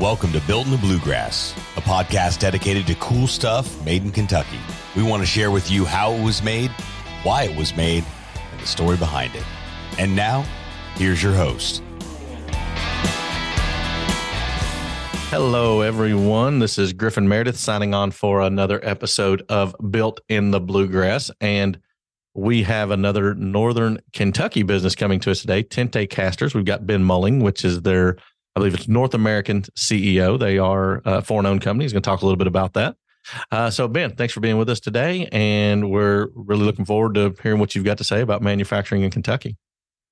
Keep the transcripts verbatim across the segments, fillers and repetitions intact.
Welcome to Built In The Bluegrass, a podcast dedicated to cool stuff made in Kentucky. We want to share with you how it was made, why it was made, and the story behind it. And now, here's your host. Hello, everyone. This is Griffin Meredith signing on for another episode of Built in the Bluegrass. And we have another Northern Kentucky business coming to us today, TENTE Casters. We've got Ben Mulling, which is their, I believe it's North American C E O. They are a foreign-owned company. He's going to talk a little bit about that. Uh, so, Ben, thanks for being with us today. And we're really looking forward to hearing what you've got to say about manufacturing in Kentucky.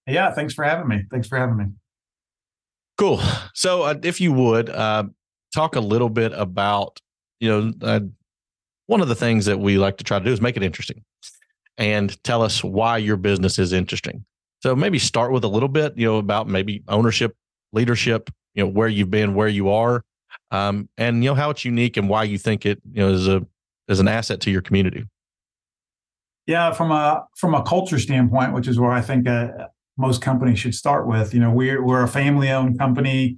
Yeah, thanks for having me. Thanks for having me. Cool. So uh, if you would uh, talk a little bit about, you know, uh, one of the things that we like to try to do is make it interesting and tell us why your business is interesting. So maybe start with a little bit, you know, about maybe ownership, leadership, you know, where you've been, where you are, um, and, you know, how it's unique and why you think it, you know, is a, is an asset to your community. Yeah. From a, from a culture standpoint, which is where I think uh, most companies should start with. You know, we're we're a family-owned company,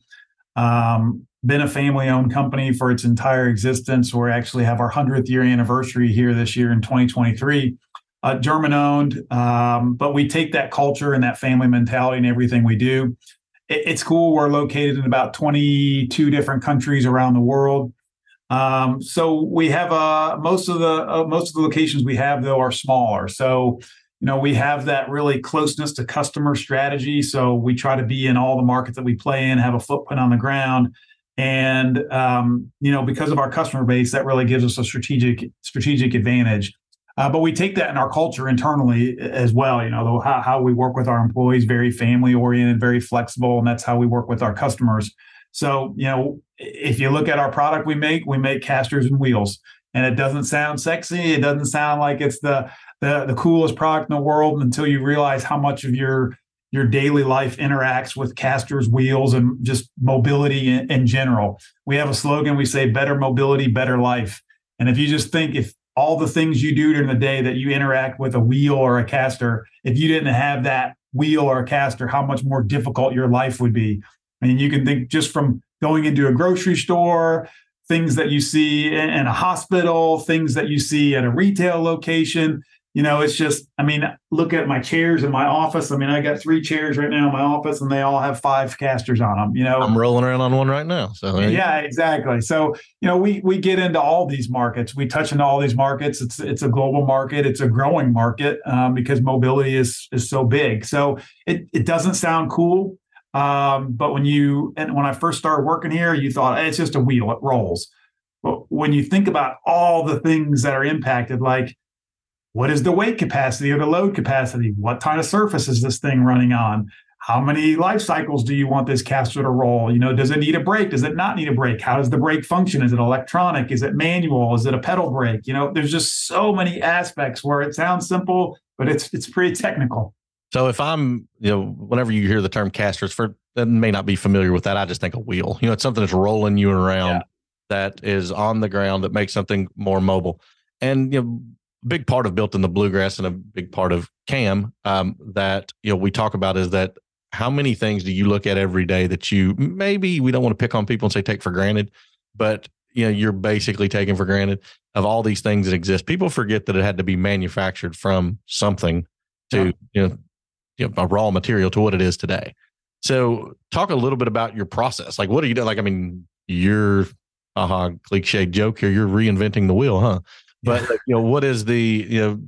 um, been a family-owned company for its entire existence. We actually have our hundredth year anniversary here this year in twenty twenty-three, uh, German-owned, um, but we take that culture and that family mentality in everything we do. It, it's cool. We're located in about twenty-two different countries around the world. Um, so we have uh, most of the uh, most of the locations we have, though, are smaller. So, you know, we have that really closeness to customer strategy. So we try to be in all the markets that we play in, have a footprint on the ground. And, um, you know, because of our customer base, that really gives us a strategic strategic advantage. Uh, but we take that in our culture internally as well. You know, how, how we work with our employees, very family oriented, very flexible. And that's how we work with our customers. So, you know, if you look at our product we make, we make casters and wheels. And it doesn't sound sexy. It doesn't sound like it's the, the the coolest product in the world until you realize how much of your your daily life interacts with casters, wheels, and just mobility in, in general. We have a slogan. We say, better mobility, better life. And if you just think, if all the things you do during the day that you interact with a wheel or a caster, if you didn't have that wheel or a caster, how much more difficult your life would be. I mean, you can think just from going into a grocery store, things that you see in a hospital, things that you see at a retail location. You know, it's just, I mean, look at my chairs in my office. I mean, I got three chairs right now in my office and they all have five casters on them, you know. I'm rolling around on one right now. So yeah, exactly. So, you know, we we get into all these markets. We touch into all these markets. It's it's a global market. It's a growing market um, because mobility is is so big. So it it doesn't sound cool. Um, but when you, and when I first started working here, you thought, hey, it's just a wheel, it rolls. But when you think about all the things that are impacted, like what is the weight capacity or the load capacity? What kind of surface is this thing running on? How many life cycles do you want this caster to roll? You know, does it need a brake? Does it not need a brake? How does the brake function? Is it electronic? Is it manual? Is it a pedal brake? You know, there's just so many aspects where it sounds simple, but it's, it's pretty technical. So if I'm, you know, whenever you hear the term casters, for that may not be familiar with that, I just think a wheel. You know, it's something that's rolling you around, yeah, that is on the ground, that makes something more mobile. And, you know, a big part of Built in the Bluegrass and a big part of C A M um, that, you know, we talk about is that how many things do you look at every day that you, maybe we don't want to pick on people and say take for granted, but, you know, you're basically taking for granted of all these things that exist. People forget that it had to be manufactured from something to, yeah, you know, You know, a raw material to what it is today. So talk a little bit about your process. Like, what are you doing? Like, I mean, you're aha uh-huh, cliche joke here. You're reinventing the wheel, huh? But like, you know, what is the, you know,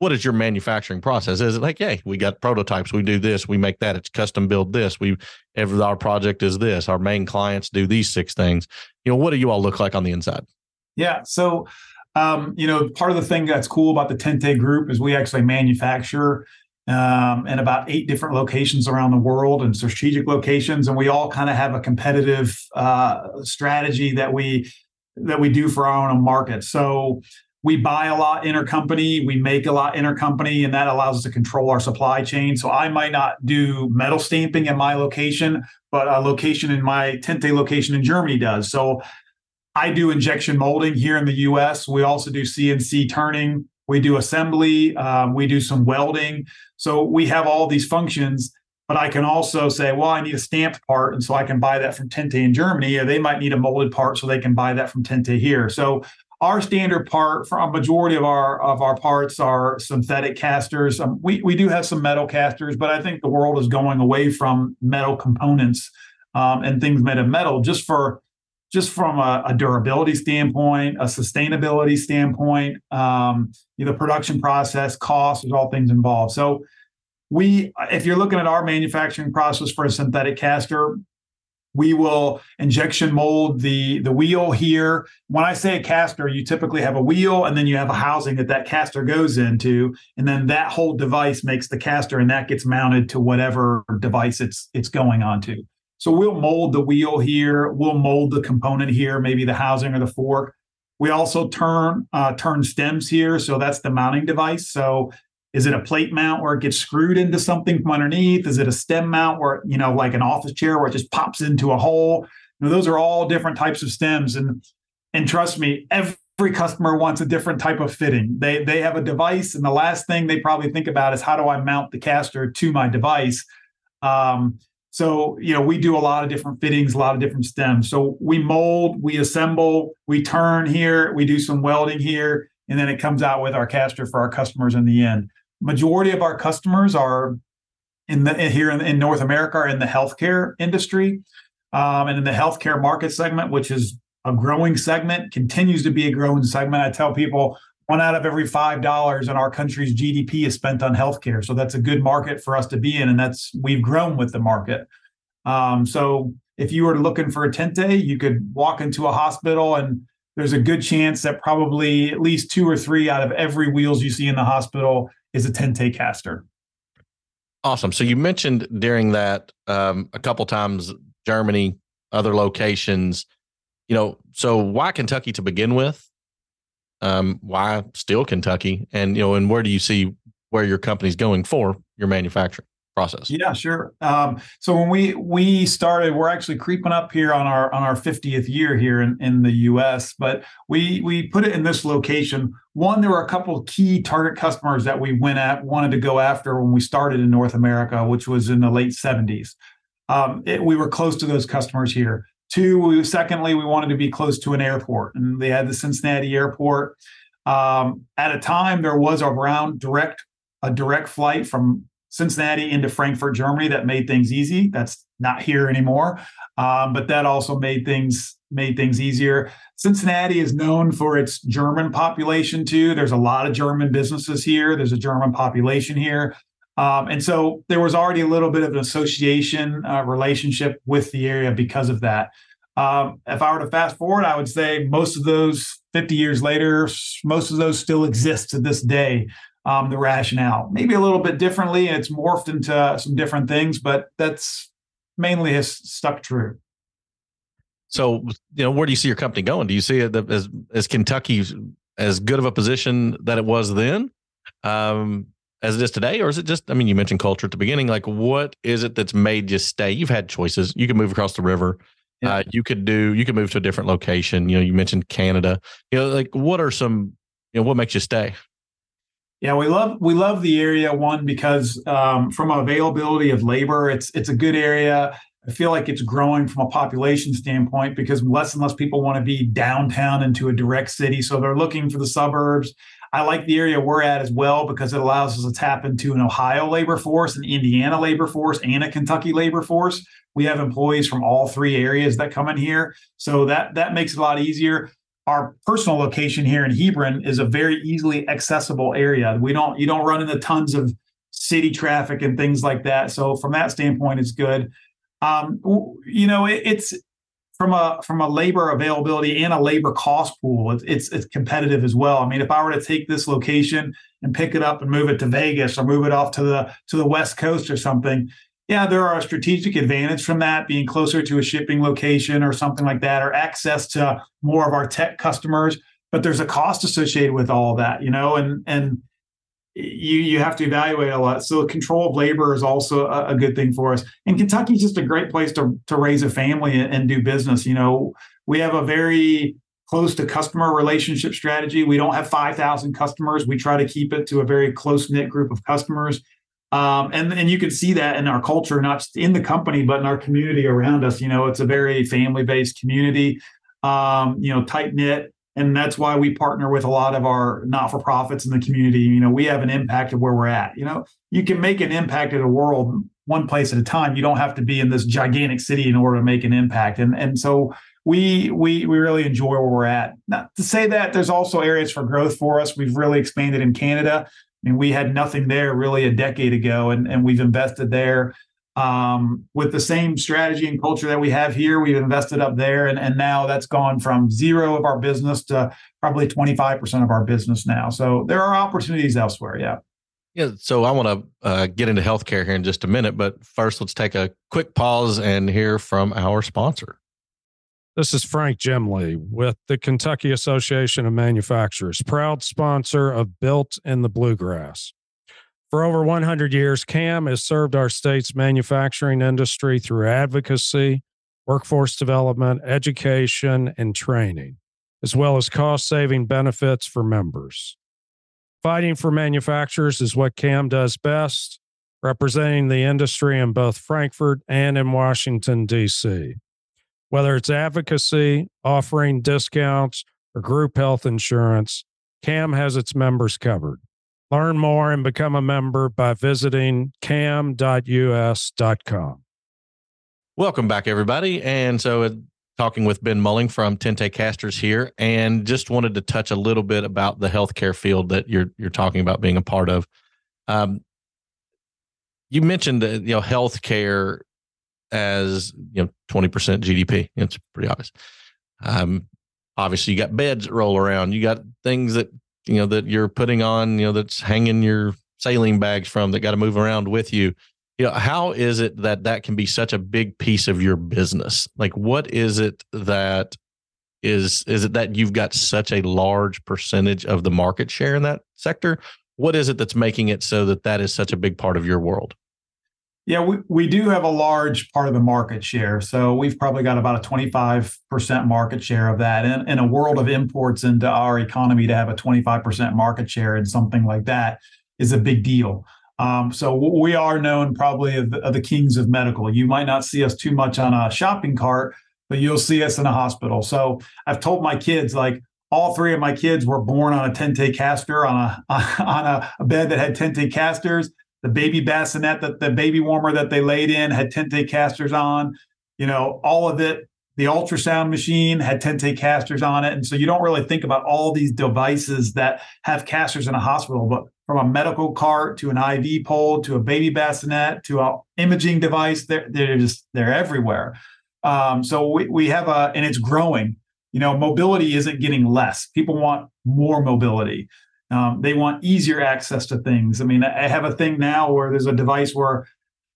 what is your manufacturing process? Is it like, hey, we got prototypes. We do this. We make that. It's custom build this. We, every, our project is this. Our main clients do these six things. You know, what do you all look like on the inside? Yeah. So, um, you know, part of the thing that's cool about the TENTE group is we actually manufacture Um, and about eight different locations around the world and strategic locations. And we all kind of have a competitive uh, strategy that we that we do for our own market. So we buy a lot intercompany, we make a lot intercompany, and that allows us to control our supply chain. So I might not do metal stamping in my location, but a location in my TENTE location in Germany does. So I do injection molding here in the U S. We also do C N C turning. We do assembly, um, we do some welding. So we have all these functions But I can also say, well, I need a stamped part, and so I can buy that from TENTE in Germany, or they might need a molded part, so they can buy that from TENTE here. So our standard part, for a majority of our of our parts, are synthetic casters. Um, we, we do have some metal casters, but I think the world is going away from metal components um, and things made of metal just for just from a, a durability standpoint, a sustainability standpoint, um, you know, production process, cost, there's all things involved. So we, if you're looking at our manufacturing process for a synthetic caster, we will injection mold the, the wheel here. When I say a caster, you typically have a wheel and then you have a housing that that caster goes into. And then that whole device makes the caster and that gets mounted to whatever device it's it's going onto. So we'll mold the wheel here. We'll mold the component here, maybe the housing or the fork. We also turn uh, turn stems here. So that's the mounting device. So is it a plate mount where it gets screwed into something from underneath? Is it a stem mount where, you know, like an office chair where it just pops into a hole? You know, those are all different types of stems. And and trust me, every customer wants a different type of fitting. They, they have a device, and the last thing they probably think about is, how do I mount the caster to my device? Um, so, you know, we do a lot of different fittings, a lot of different stems. So we mold, we assemble, we turn here, we do some welding here, and then it comes out with our caster for our customers in the end. Majority of our customers are in the here in, in North America are in the healthcare industry um, and in the healthcare market segment, which is a growing segment, continues to be a growing segment. I tell people one out of every five dollars in our country's G D P is spent on healthcare, so that's a good market for us to be in, and that's we've grown with the market. Um, so if you were looking for a TENTE, you could walk into a hospital and there's a good chance that probably at least two or three out of every wheels you see in the hospital is a TENTE caster. Awesome. So you mentioned during that um, a couple times Germany, other locations, you know, so why Kentucky to begin with? Um, why still Kentucky? And, you know, and where do you see where your company's going for your manufacturing process? Yeah, sure. Um, so when we we started, we're actually creeping up here on our on our fiftieth year here in, in the U S, but we we put it in this location. One, there were a couple of key target customers that we went at, wanted to go after when we started in North America, which was in the late seventies. Um, it, we were close to those customers here. Two, we, secondly, we wanted to be close to an airport, and they had the Cincinnati airport. Um, at a time, there was a round direct a direct flight from Cincinnati into Frankfurt, Germany, that made things easy. That's not here anymore, um, but that also made things made things easier. Cincinnati is known for its German population too. There's a lot of German businesses here. There's a German population here, um, and so there was already a little bit of an association uh, relationship with the area because of that. Um, if I were to fast forward, I would say most of those fifty years later, most of those still exist to this day. Um, the rationale, maybe a little bit differently, and it's morphed into some different things, but that's mainly has stuck true. So, you know, where do you see your company going? Do you see it as as Kentucky as good of a position that it was then um, as it is today, or is it just? I mean, you mentioned culture at the beginning. Like, what is it that's made you stay? You've had choices. You can move across the river. Yeah. Uh, you could do. You could move to a different location. You know, you mentioned Canada. You know, like what are some? You know, what makes you stay? Yeah, we love we love the area, one, because um, from availability of labor, it's it's a good area. I feel like it's growing from a population standpoint because less and less people want to be downtown into a direct city. So they're looking for the suburbs. I like the area we're at as well because it allows us to tap into an Ohio labor force, an Indiana labor force, and a Kentucky labor force. We have employees from all three areas that come in here. So that that makes it a lot easier. Our personal location here in Hebron is a very easily accessible area. We don't, you don't run into tons of city traffic and things like that. So from that standpoint, it's good. Um, you know, it, it's from a from a labor availability and a labor cost pool. It's, it's it's competitive as well. I mean, if I were to take this location and pick it up and move it to Vegas or move it off to the to the West Coast or something. Yeah, there are a strategic advantage from that, being closer to a shipping location or something like that, or access to more of our tech customers. But there's a cost associated with all of that, you know, and and you you have to evaluate a lot. So control of labor is also a, a good thing for us. And Kentucky's just a great place to to raise a family and, and do business. You know, we have a very close to customer relationship strategy. We don't have five thousand customers. We try to keep it to a very close knit group of customers. Um, and, and you can see that in our culture, not just in the company, but in our community around us. You know, it's a very family-based community, um, you know, tight-knit. And that's why we partner with a lot of our not-for-profits in the community. You know, we have an impact of where we're at. You know, you can make an impact in the world one place at a time. You don't have to be in this gigantic city in order to make an impact. And and so we we we really enjoy where we're at. Not to say that there's also areas for growth for us. We've really expanded in Canada. I mean, we had nothing there really a decade ago, and, and we've invested there. Um, with the same strategy and culture that we have here, we've invested up there. And, and now that's gone from zero of our business to probably twenty-five percent of our business now. So there are opportunities elsewhere. Yeah. Yeah. So I want to uh, get into healthcare here in just a minute, but first let's take a quick pause and hear from our sponsor. This is Frank Jim Lee with the Kentucky Association of Manufacturers, proud sponsor of Built In The Bluegrass. For over one hundred years, C A M has served our state's manufacturing industry through advocacy, workforce development, education, and training, as well as cost-saving benefits for members. Fighting for manufacturers is what C A M does best, representing the industry in both Frankfort and in Washington, D C. Whether it's advocacy, offering discounts, or group health insurance, C A M has its members covered. Learn more and become a member by visiting cam dot u s dot com. Welcome back, everybody. And so uh, talking with Ben Mulling from TENTE Casters here, and just wanted to touch a little bit about the healthcare field that you're you're talking about being a part of. Um, you mentioned uh, you know healthcare as you know twenty percent G D P. It's pretty obvious. Um, obviously, you got beds that roll around. You got things that you know, that you're putting on, you know, that's hanging your saline bags from, that got to move around with you. You know, how is it that that can be such a big piece of your business? Like, what is it that is, is it that you've got such a large percentage of the market share in that sector? What is it that's making it so that that is such a big part of your world? Yeah, we, we do have a large part of the market share. So we've probably got about a twenty-five percent market share of that. And in a world of imports into our economy, to have a twenty-five percent market share in something like that is a big deal. Um, so we are known probably of the, of the kings of medical. You might not see us too much on a shopping cart, but you'll see us in a hospital. So I've told my kids, like, all three of my kids were born on a TENTE caster, on a on a, a bed that had TENTE casters. The baby bassinet, that the baby warmer that they laid in had TENTE casters on, you know, all of it. The ultrasound machine had TENTE casters on it. And so you don't really think about all these devices that have casters in a hospital, but from a medical cart to an I V pole to a baby bassinet to an imaging device, they're, they're just, they're everywhere. Um, so we, we have a, and it's growing, you know, mobility isn't getting less. People want more mobility. Um, they want easier access to things. I mean, I have a thing now where there's a device where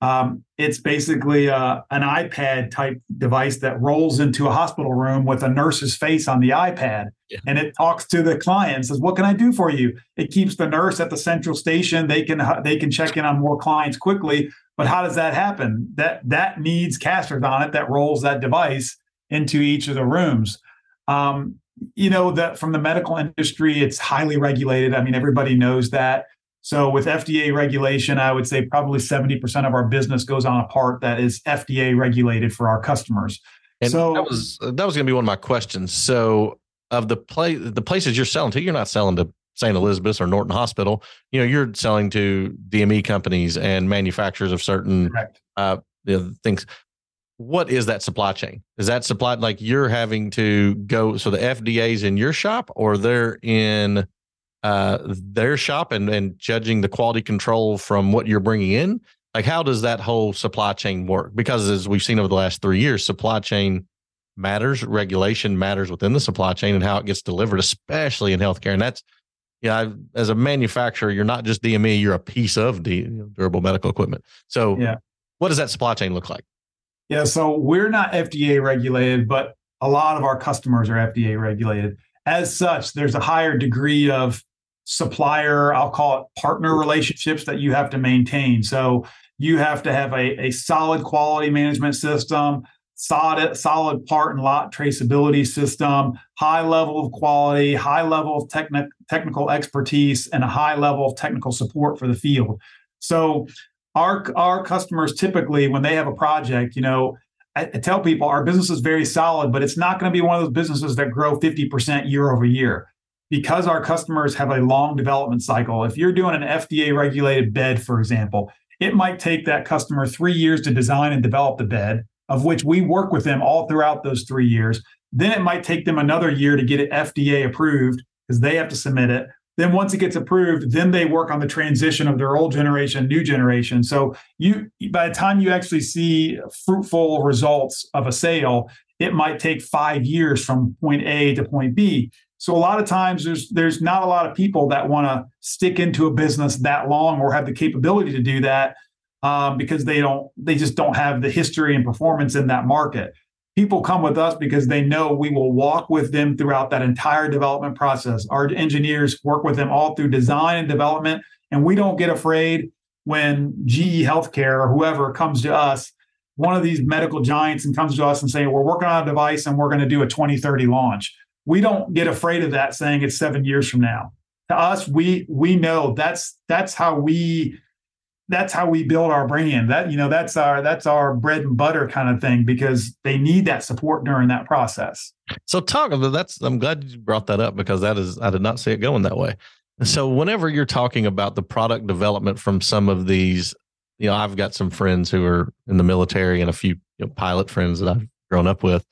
um, it's basically a, an iPad type device that rolls into a hospital room with a nurse's face on the iPad. Yeah. And it talks to the client and says, "What can I do for you?" It keeps the nurse at the central station. They can they can check in on more clients quickly. But how does that happen? That that needs casters on it that rolls that device into each of the rooms. Um, You know, that from the medical industry, it's highly regulated. I mean, everybody knows that. So with F D A regulation, I would say probably seventy percent of our business goes on a part that is F D A regulated for our customers. And so that was that was going to be one of my questions. So of the place, the places you're selling to, you're not selling to Saint Elizabeth's or Norton Hospital. You know, you're selling to D M E companies and manufacturers of certain uh, you know, things. What is that supply chain? Is that supply, like you're having to go, so the F D A's in your shop, or they're in uh, their shop and, and judging the quality control from what you're bringing in? Like, how does that whole supply chain work? Because as we've seen over the last three years, supply chain matters, regulation matters within the supply chain and how it gets delivered, especially in healthcare. And that's, yeah, you know, as a manufacturer, you're not just D M E, you're a piece of D, durable medical equipment. So yeah. What does that supply chain look like? Yeah, so we're not F D A regulated, but a lot of our customers are F D A regulated. As such, there's a higher degree of supplier, I'll call it partner relationships that you have to maintain. So you have to have a, a solid quality management system, solid, solid part and lot traceability system, high level of quality, high level of techni- technical expertise, and a high level of technical support for the field. So our our customers typically, when they have a project, you know, I, I tell people our business is very solid, but it's not going to be one of those businesses that grow fifty percent year over year, because our customers have a long development cycle. If you're doing an F D A regulated bed, for example, it might take that customer three years to design and develop the bed, of which we work with them all throughout those three years. Then it might take them another year to get it F D A approved, because they have to submit it. Then once it gets approved, then they work on the transition of their old generation, new generation. So you, by the time you actually see fruitful results of a sale, it might take five years from point A to point B. So a lot of times there's there's not a lot of people that want to stick into a business that long or have the capability to do that, um, because they don't they just don't have the history and performance in that market. People come with us because they know we will walk with them throughout that entire development process. Our engineers work with them all through design and development, and we don't get afraid when G E Healthcare or whoever comes to us, one of these medical giants, and comes to us and saying, we're working on a device and we're going to do a twenty thirty launch. We don't get afraid of that, saying it's seven years from now. To us, we we know that's that's how we that's how we build our brand. That, you know, that's our that's our bread and butter kind of thing, because they need that support during that process. So talk about that's I'm glad you brought that up, because that is I did not see it going that way. So whenever you're talking about the product development from some of these, you know, I've got some friends who are in the military and a few you know, pilot friends that I've grown up with.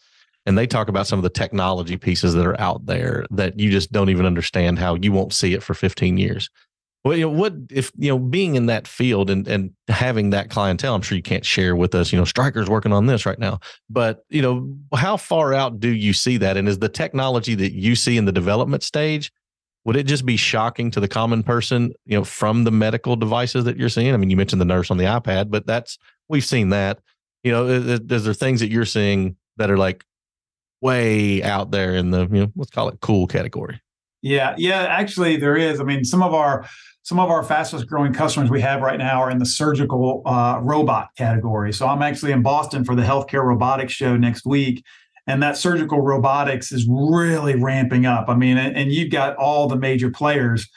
And they talk about some of the technology pieces that are out there that you just don't even understand how you won't see it for fifteen years. Well, you know, what if, you know, being in that field and, and having that clientele, I'm sure you can't share with us, you know, Stryker's working on this right now, but, you know, how far out do you see that? And is the technology that you see in the development stage, would it just be shocking to the common person, you know, from the medical devices that you're seeing? I mean, you mentioned the nurse on the iPad, but that's, we've seen that, you know, is, is there things that you're seeing that are like, way out there in the, you know, let's call it cool category? Yeah. Yeah, actually there is. I mean, some of our, some of our fastest growing customers we have right now are in the surgical uh, robot category. So I'm actually in Boston for the healthcare robotics show next week. And that surgical robotics is really ramping up. I mean, and, and you've got all the major players,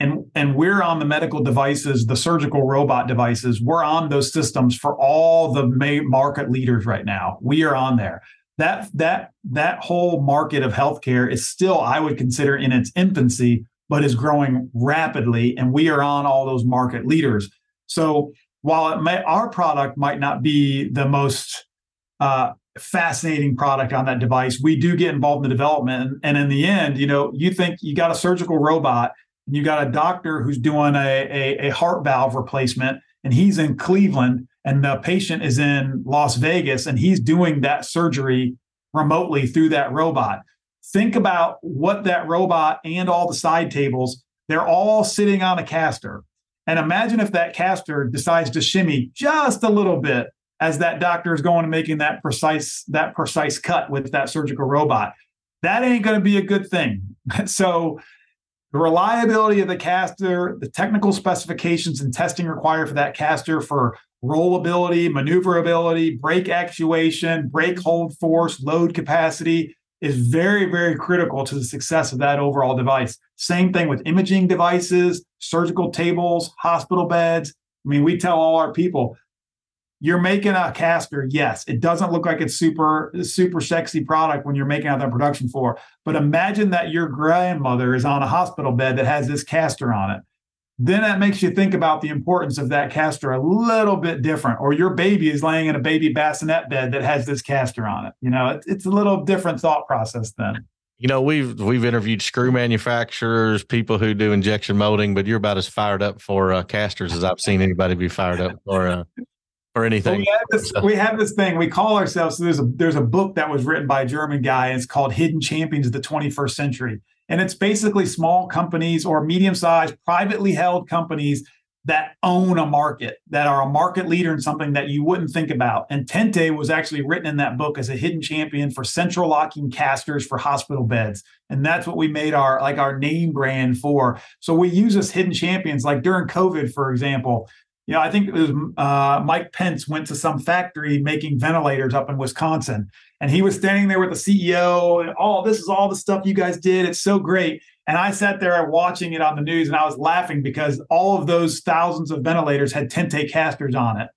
and, and we're on the medical devices, the surgical robot devices. We're on those systems for all the main market leaders right now. We are on there. That that that whole market of healthcare is still, I would consider, in its infancy, but is growing rapidly, and we are on all those market leaders. So while it may, our product might not be the most uh, fascinating product on that device, we do get involved in the development. And in the end, you know, you think you got a surgical robot, and you got a doctor who's doing a a, a heart valve replacement, and he's in Cleveland, and the patient is in Las Vegas, and he's doing that surgery remotely through that robot. Think about what that robot and all the side tables, they're all sitting on a caster. And imagine if that caster decides to shimmy just a little bit as that doctor is going and making that precise, that precise cut with that surgical robot. That ain't going to be a good thing. So the reliability of the caster, the technical specifications and testing required for that caster for rollability, maneuverability, brake actuation, brake hold force, load capacity is very, very critical to the success of that overall device. Same thing with imaging devices, surgical tables, hospital beds. I mean, we tell all our people, you're making a caster. Yes, it doesn't look like it's super, super sexy product when you're making out that production floor. But imagine that your grandmother is on a hospital bed that has this caster on it. Then that makes you think about the importance of that caster a little bit different, or your baby is laying in a baby bassinet bed that has this caster on it. You know, it, it's a little different thought process then. You know, we've, we've interviewed screw manufacturers, people who do injection molding, but you're about as fired up for uh, casters as I've seen anybody be fired up for, uh, for anything. We have, this, we have this thing, we call ourselves, so there's a, there's a book that was written by a German guy, and it's called Hidden Champions of the twenty-first Century. And it's basically small companies or medium-sized, privately held companies that own a market, that are a market leader in something that you wouldn't think about. And TENTE was actually written in that book as a hidden champion for central locking casters for hospital beds. And that's what we made our like our name brand for. So we use as hidden champions, like during COVID, for example. You know, I think it was uh, Mike Pence went to some factory making ventilators up in Wisconsin, and he was standing there with the C E O and, oh, this is all the stuff you guys did. It's so great. And I sat there watching it on the news, and I was laughing because all of those thousands of ventilators had TENTE casters on it.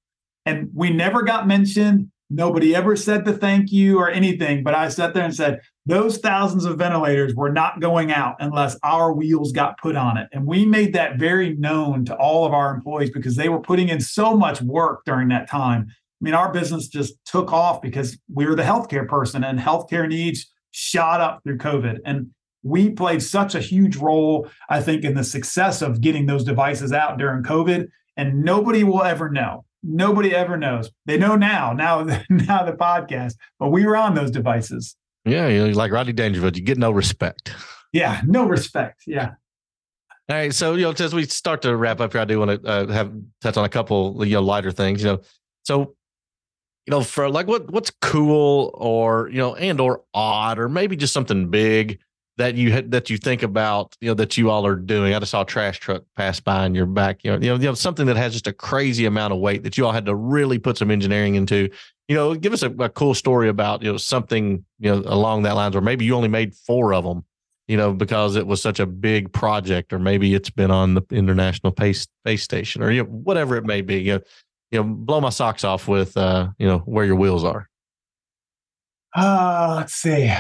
And we never got mentioned. Nobody ever said the thank you or anything. But I sat there and said, those thousands of ventilators were not going out unless our wheels got put on it. And we made that very known to all of our employees because they were putting in so much work during that time. I mean, our business just took off because we were the healthcare person, and healthcare needs shot up through COVID. And we played such a huge role, I think, in the success of getting those devices out during COVID, and nobody will ever know. Nobody ever knows. They know now, now, now the podcast, but we were on those devices. Yeah, you're like Roddy Dangerfield, you get no respect. Yeah, no respect. Yeah. All right, so you know, as we start to wrap up here, I do want to uh, have touch on a couple, you know, lighter things. You know, so. You know, for like what what's cool or, you know, and or odd or maybe just something big that you had, that you think about, you know, that you all are doing. I just saw a trash truck pass by in your back, you know, you know, you know, something that has just a crazy amount of weight that you all had to really put some engineering into. You know, give us a, a cool story about, you know, something, you know, along that lines, or maybe you only made four of them, you know, because it was such a big project, or maybe it's been on the International Space Station, or you know, whatever it may be. You know, You know, blow my socks off with, uh, you know, where your wheels are. Uh, let's see.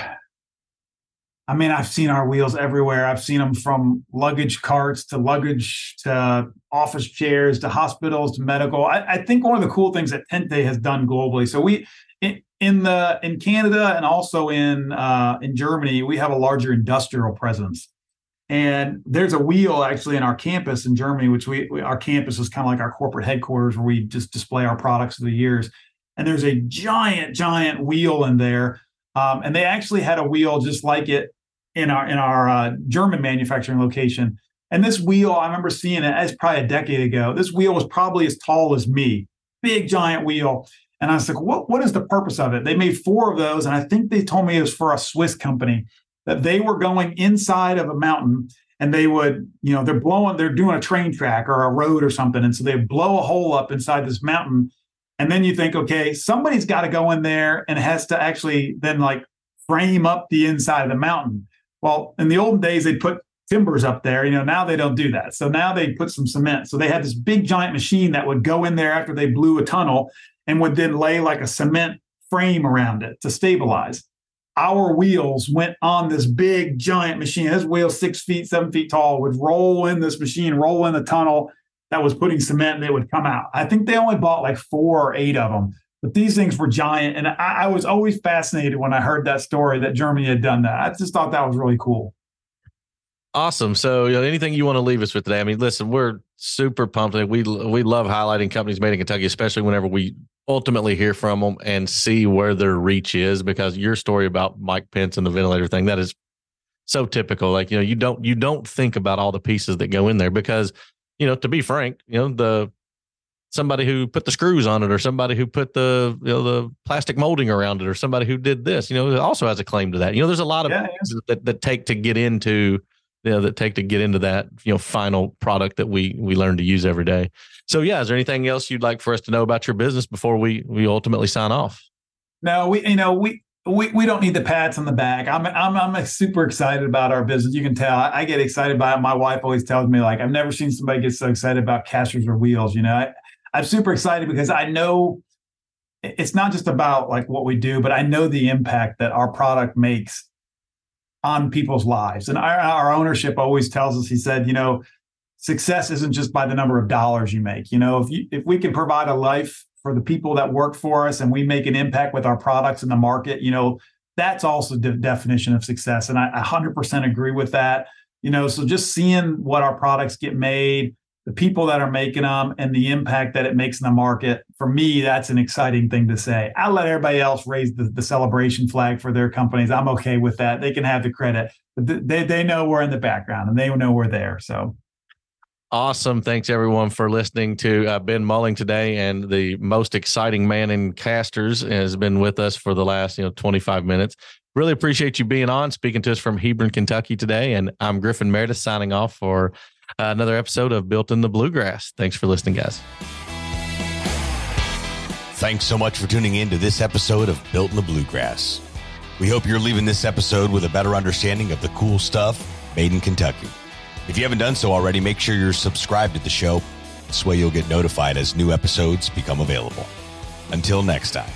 I mean, I've seen our wheels everywhere. I've seen them from luggage carts to luggage to office chairs to hospitals to medical. I, I think one of the cool things that TENTE has done globally. So we in, in the in Canada and also in uh, in Germany, we have a larger industrial presence. And there's a wheel actually in our campus in Germany, which we, we our campus is kind of like our corporate headquarters where we just display our products of the years. And there's a giant, giant wheel in there. Um, and they actually had a wheel just like it in our in our uh, German manufacturing location. And this wheel, I remember seeing it as probably a decade ago. This wheel was probably as tall as me, big, giant wheel. And I was like, what, what is the purpose of it? They made four of those. And I think they told me it was for a Swiss company, that they were going inside of a mountain and they would, you know, they're blowing, they're doing a train track or a road or something. And so they blow a hole up inside this mountain. And then you think, okay, somebody's got to go in there and has to actually then like frame up the inside of the mountain. Well, in the old days, they'd put timbers up there, you know, now they don't do that. So now they put some cement. So they had this big giant machine that would go in there after they blew a tunnel and would then lay like a cement frame around it to stabilize. Our wheels went on this big, giant machine. This wheel, six feet, seven feet tall, would roll in this machine, roll in the tunnel that was putting cement, and they would come out. I think they only bought like four or eight of them, but these things were giant. And I, I was always fascinated when I heard that story that Germany had done that. I just thought that was really cool. Awesome. So, you know, anything you want to leave us with today? I mean, listen, we're super pumped. We we love highlighting companies made in Kentucky, especially whenever we ultimately hear from them and see where their reach is, because your story about Mike Pence and the ventilator thing, that is so typical. Like, you know, you don't, you don't think about all the pieces that go in there because, you know, to be frank, you know, the, somebody who put the screws on it or somebody who put the, you know, the plastic molding around it or somebody who did this, you know, also has a claim to that. You know, there's a lot of yeah, yeah. that, that take to get into you know, that take to get into that, you know, final product that we, we learn to use every day. So yeah, is there anything else you'd like for us to know about your business before we, we ultimately sign off? No, we, you know, we, we, we don't need the pats on the back. I'm, I'm, I'm super excited about our business. You can tell I, I get excited by it. My wife always tells me like, I've never seen somebody get so excited about casters or wheels. You know, I, I'm super excited because I know it's not just about like what we do, but I know the impact that our product makes on people's lives. And our, our ownership always tells us, he said, you know, success isn't just by the number of dollars you make. You know, if you, if we can provide a life for the people that work for us and we make an impact with our products in the market, you know, that's also the definition of success. And I one hundred percent agree with that. You know, so just seeing what our products get made, the people that are making them and the impact that it makes in the market, for me, that's an exciting thing to say. I let everybody else raise the, the celebration flag for their companies. I'm okay with that. They can have the credit. But they, they know we're in the background and they know we're there. So awesome. Thanks, everyone, for listening to uh, Ben Mulling today. And the most exciting man in casters has been with us for the last you know twenty-five minutes. Really appreciate you being on, speaking to us from Hebron, Kentucky today. And I'm Griffin Meredith signing off for Uh, another episode of Built in the Bluegrass. Thanks for listening, guys. Thanks so much for tuning in to this episode of Built in the Bluegrass. We hope you're leaving this episode with a better understanding of the cool stuff made in Kentucky. If you haven't done so already, make sure you're subscribed to the show. This way you'll get notified as new episodes become available. Until next time.